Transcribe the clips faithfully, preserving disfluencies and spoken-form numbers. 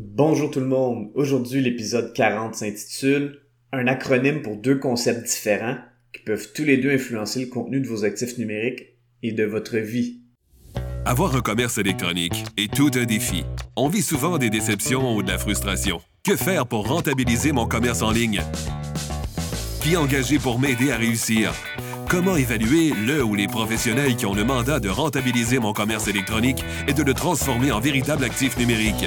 Bonjour tout le monde, aujourd'hui l'épisode quarante s'intitule « Un acronyme pour deux concepts différents qui peuvent tous les deux influencer le contenu de vos actifs numériques et de votre vie ». Avoir un commerce électronique est tout un défi. On vit souvent des déceptions ou de la frustration. Que faire pour rentabiliser mon commerce en ligne? Qui engager pour m'aider à réussir? Comment évaluer le ou les professionnels qui ont le mandat de rentabiliser mon commerce électronique et de le transformer en véritable actif numérique?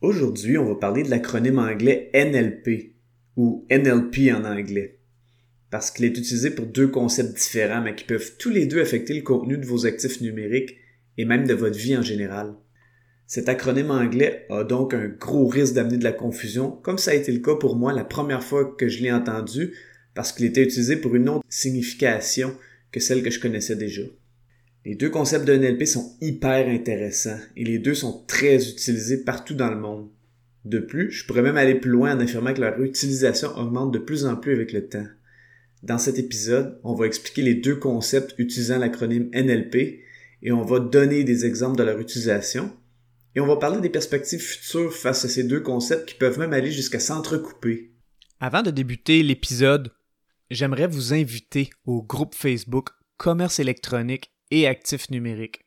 Aujourd'hui, on va parler de l'acronyme anglais N L P, ou N L P en anglais, parce qu'il est utilisé pour deux concepts différents, mais qui peuvent tous les deux affecter le contenu de vos actifs numériques et même de votre vie en général. Cet acronyme anglais a donc un gros risque d'amener de la confusion, comme ça a été le cas pour moi la première fois que je l'ai entendu, parce qu'il était utilisé pour une autre signification que celle que je connaissais déjà. Les deux concepts de N L P sont hyper intéressants et les deux sont très utilisés partout dans le monde. De plus, je pourrais même aller plus loin en affirmant que leur utilisation augmente de plus en plus avec le temps. Dans cet épisode, on va expliquer les deux concepts utilisant l'acronyme N L P et on va donner des exemples de leur utilisation et on va parler des perspectives futures face à ces deux concepts qui peuvent même aller jusqu'à s'entrecouper. Avant de débuter l'épisode, j'aimerais vous inviter au groupe Facebook Commerce électronique et actifs numériques.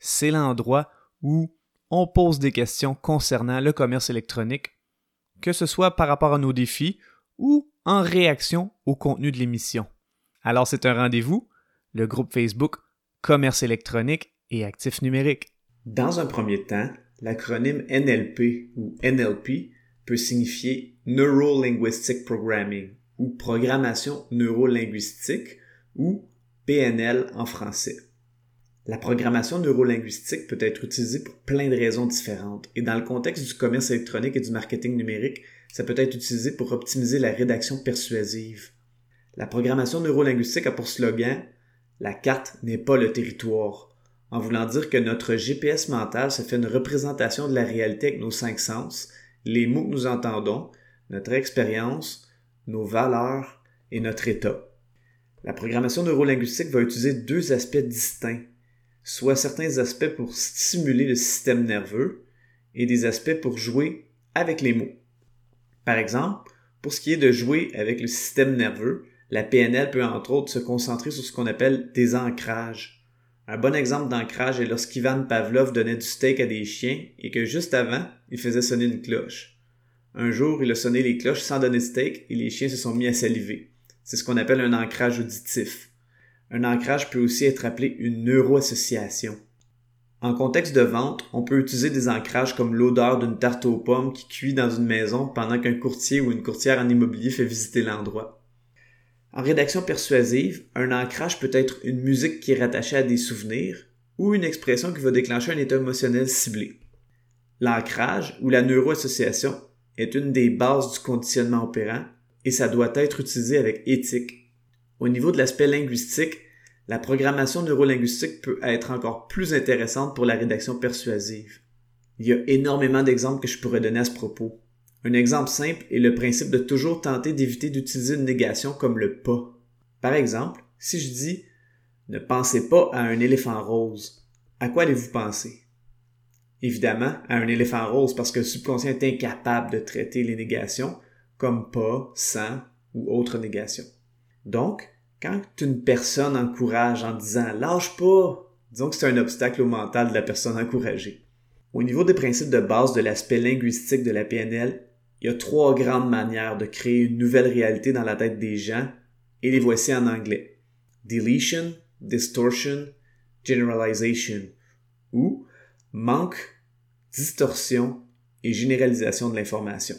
C'est l'endroit où on pose des questions concernant le commerce électronique, que ce soit par rapport à nos défis ou en réaction au contenu de l'émission. Alors c'est un rendez-vous, le groupe Facebook Commerce électronique et actifs numériques. Dans un premier temps, l'acronyme N L P ou N L P peut signifier Neuro-Linguistic Programming ou Programmation Neuro-Linguistique ou P N L en français. La programmation neurolinguistique peut être utilisée pour plein de raisons différentes et dans le contexte du commerce électronique et du marketing numérique, ça peut être utilisé pour optimiser la rédaction persuasive. La programmation neurolinguistique a pour slogan « La carte n'est pas le territoire », en voulant dire que notre G P S mental se fait une représentation de la réalité avec nos cinq sens, les mots que nous entendons, notre expérience, nos valeurs et notre état. La programmation neurolinguistique va utiliser deux aspects distincts, soit certains aspects pour stimuler le système nerveux et des aspects pour jouer avec les mots. Par exemple, pour ce qui est de jouer avec le système nerveux, la P N L peut entre autres se concentrer sur ce qu'on appelle des ancrages. Un bon exemple d'ancrage est lorsqu'Ivan Pavlov donnait du steak à des chiens et que juste avant, il faisait sonner une cloche. Un jour, il a sonné les cloches sans donner de steak et les chiens se sont mis à saliver. C'est ce qu'on appelle un ancrage auditif. Un ancrage peut aussi être appelé une neuroassociation. En contexte de vente, on peut utiliser des ancrages comme l'odeur d'une tarte aux pommes qui cuit dans une maison pendant qu'un courtier ou une courtière en immobilier fait visiter l'endroit. En rédaction persuasive, un ancrage peut être une musique qui est rattachée à des souvenirs ou une expression qui va déclencher un état émotionnel ciblé. L'ancrage ou la neuroassociation est une des bases du conditionnement opérant et ça doit être utilisé avec éthique. Au niveau de l'aspect linguistique, la programmation neurolinguistique peut être encore plus intéressante pour la rédaction persuasive. Il y a énormément d'exemples que je pourrais donner à ce propos. Un exemple simple est le principe de toujours tenter d'éviter d'utiliser une négation comme le « pas ». Par exemple, si je dis « Ne pensez pas à un éléphant rose », à quoi allez-vous penser? Évidemment, à un éléphant rose parce que le subconscient est incapable de traiter les négations, comme pas, sans ou autre négation. Donc, quand une personne encourage en disant « lâche pas », disons que c'est un obstacle au mental de la personne encouragée. Au niveau des principes de base de l'aspect linguistique de la P N L, il y a trois grandes manières de créer une nouvelle réalité dans la tête des gens, et les voici en anglais. Deletion, distortion, generalization, ou manque, distorsion et généralisation de l'information.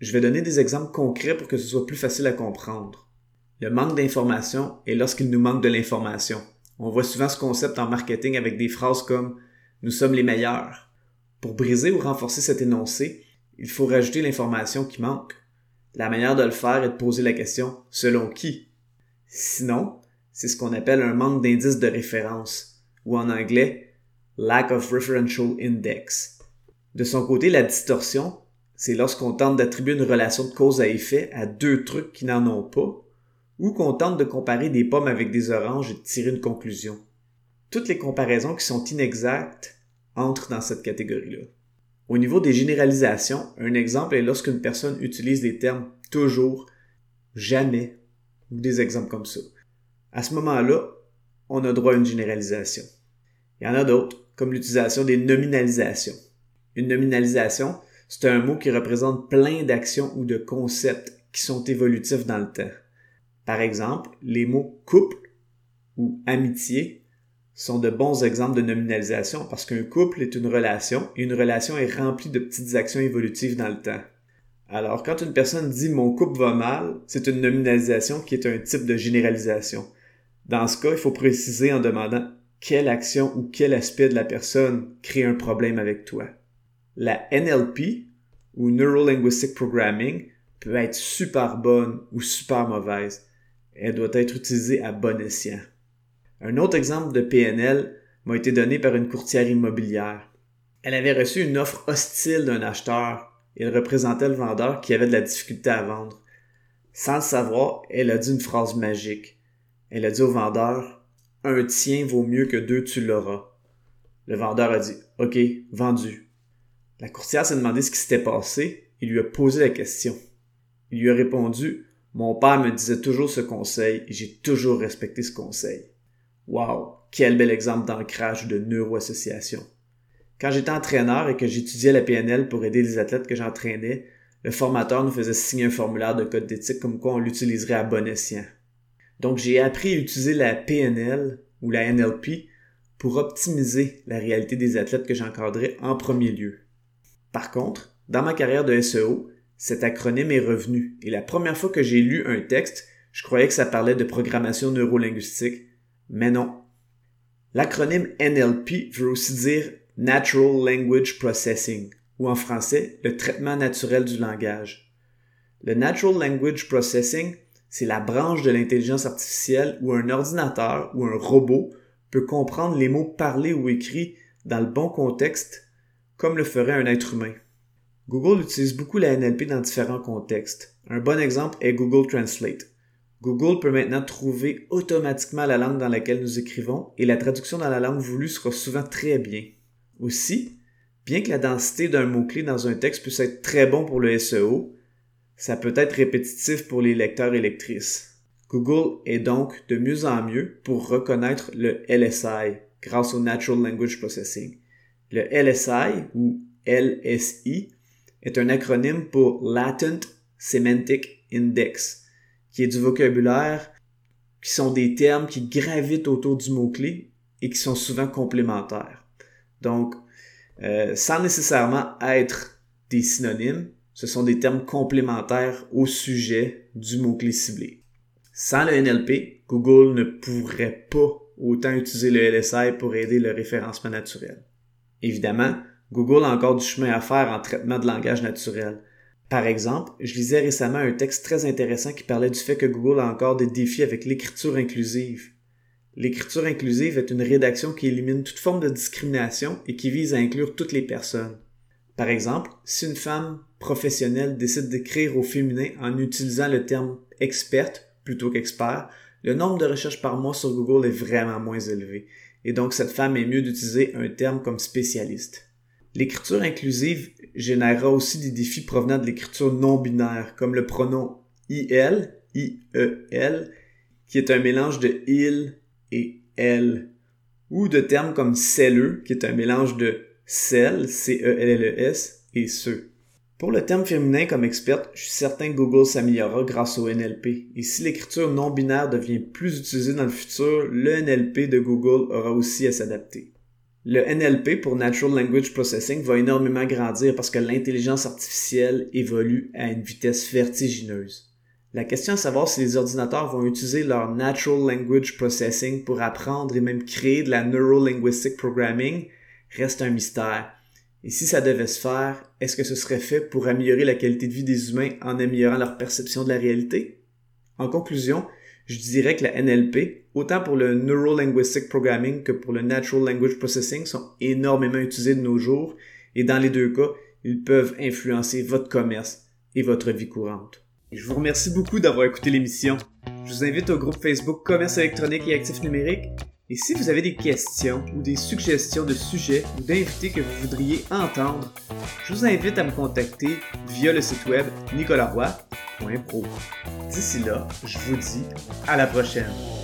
Je vais donner des exemples concrets pour que ce soit plus facile à comprendre. Le manque d'information est lorsqu'il nous manque de l'information. On voit souvent ce concept en marketing avec des phrases comme « Nous sommes les meilleurs ». Pour briser ou renforcer cet énoncé, il faut rajouter l'information qui manque. La manière de le faire est de poser la question « selon qui ?» Sinon, c'est ce qu'on appelle un manque d'indice de référence, ou en anglais « lack of referential index ». De son côté, la distorsion, c'est lorsqu'on tente d'attribuer une relation de cause à effet à deux trucs qui n'en ont pas, ou qu'on tente de comparer des pommes avec des oranges et de tirer une conclusion. Toutes les comparaisons qui sont inexactes entrent dans cette catégorie-là. Au niveau des généralisations, un exemple est lorsqu'une personne utilise des termes « toujours »,« jamais » ou des exemples comme ça. À ce moment-là, on a droit à une généralisation. Il y en a d'autres, comme l'utilisation des nominalisations. Une nominalisation, c'est un mot qui représente plein d'actions ou de concepts qui sont évolutifs dans le temps. Par exemple, les mots « couple » ou « amitié » sont de bons exemples de nominalisation parce qu'un couple est une relation et une relation est remplie de petites actions évolutives dans le temps. Alors, quand une personne dit « mon couple va mal », c'est une nominalisation qui est un type de généralisation. Dans ce cas, il faut préciser en demandant quelle action ou quel aspect de la personne crée un problème avec toi. La N L P, ou Neuro-Linguistic Programming, peut être super bonne ou super mauvaise. Elle doit être utilisée à bon escient. Un autre exemple de P N L m'a été donné par une courtière immobilière. Elle avait reçu une offre hostile d'un acheteur et elle représentait le vendeur qui avait de la difficulté à vendre. Sans le savoir, elle a dit une phrase magique. Elle a dit au vendeur « Un tien vaut mieux que deux, tu l'auras ». Le vendeur a dit « Ok, vendu ». La courtière s'est demandé ce qui s'était passé et lui a posé la question. Il lui a répondu « Mon père me disait toujours ce conseil et j'ai toujours respecté ce conseil. » Wow! Quel bel exemple d'ancrage ou de neuroassociation. Quand j'étais entraîneur et que j'étudiais la P N L pour aider les athlètes que j'entraînais, le formateur nous faisait signer un formulaire de code d'éthique comme quoi on l'utiliserait à bon escient. Donc j'ai appris à utiliser la P N L ou la N L P pour optimiser la réalité des athlètes que j'encadrais en premier lieu. Par contre, dans ma carrière de S E O, cet acronyme est revenu et la première fois que j'ai lu un texte, je croyais que ça parlait de programmation neurolinguistique, mais non. L'acronyme N L P veut aussi dire « Natural Language Processing » ou en français, le traitement naturel du langage. Le Natural Language Processing, c'est la branche de l'intelligence artificielle où un ordinateur ou un robot peut comprendre les mots parlés ou écrits dans le bon contexte comme le ferait un être humain. Google utilise beaucoup la N L P dans différents contextes. Un bon exemple est Google Translate. Google peut maintenant trouver automatiquement la langue dans laquelle nous écrivons et la traduction dans la langue voulue sera souvent très bien. Aussi, bien que la densité d'un mot-clé dans un texte puisse être très bon pour le S E O, ça peut être répétitif pour les lecteurs et lectrices. Google est donc de mieux en mieux pour reconnaître le L S I grâce au Natural Language Processing. Le L S I ou L S I est un acronyme pour Latent Semantic Index, qui est du vocabulaire, qui sont des termes qui gravitent autour du mot-clé et qui sont souvent complémentaires. Donc, euh, sans nécessairement être des synonymes, ce sont des termes complémentaires au sujet du mot-clé ciblé. Sans le N L P, Google ne pourrait pas autant utiliser le L S I pour aider le référencement naturel. Évidemment, Google a encore du chemin à faire en traitement de langage naturel. Par exemple, je lisais récemment un texte très intéressant qui parlait du fait que Google a encore des défis avec l'écriture inclusive. L'écriture inclusive est une rédaction qui élimine toute forme de discrimination et qui vise à inclure toutes les personnes. Par exemple, si une femme professionnelle décide d'écrire au féminin en utilisant le terme « experte » plutôt qu'expert, le nombre de recherches par mois sur Google est vraiment moins élevé. Et donc, cette femme est mieux d'utiliser un terme comme « spécialiste ». L'écriture inclusive générera aussi des défis provenant de l'écriture non-binaire, comme le pronom I L, I E L, qui est un mélange de il et elle, ou de termes comme celleux, qui est un mélange de celles, C E L L E S, et ceux. Pour le terme féminin comme experte, je suis certain que Google s'améliorera grâce au N L P, et si l'écriture non-binaire devient plus utilisée dans le futur, le N L P de Google aura aussi à s'adapter. Le N L P pour Natural Language Processing va énormément grandir parce que l'intelligence artificielle évolue à une vitesse vertigineuse. La question est de savoir si les ordinateurs vont utiliser leur Natural Language Processing pour apprendre et même créer de la Neuro-Linguistic Programming reste un mystère. Et si ça devait se faire, est-ce que ce serait fait pour améliorer la qualité de vie des humains en améliorant leur perception de la réalité? En conclusion, je dirais que la N L P, autant pour le Neuro-Linguistic Programming que pour le Natural Language Processing, sont énormément utilisés de nos jours et dans les deux cas, ils peuvent influencer votre commerce et votre vie courante. Je vous remercie beaucoup d'avoir écouté l'émission. Je vous invite au groupe Facebook Commerce électronique et actifs numériques. Et si vous avez des questions ou des suggestions de sujets ou d'invités que vous voudriez entendre, je vous invite à me contacter via le site web nicolas roy point pro. D'ici là, je vous dis à la prochaine!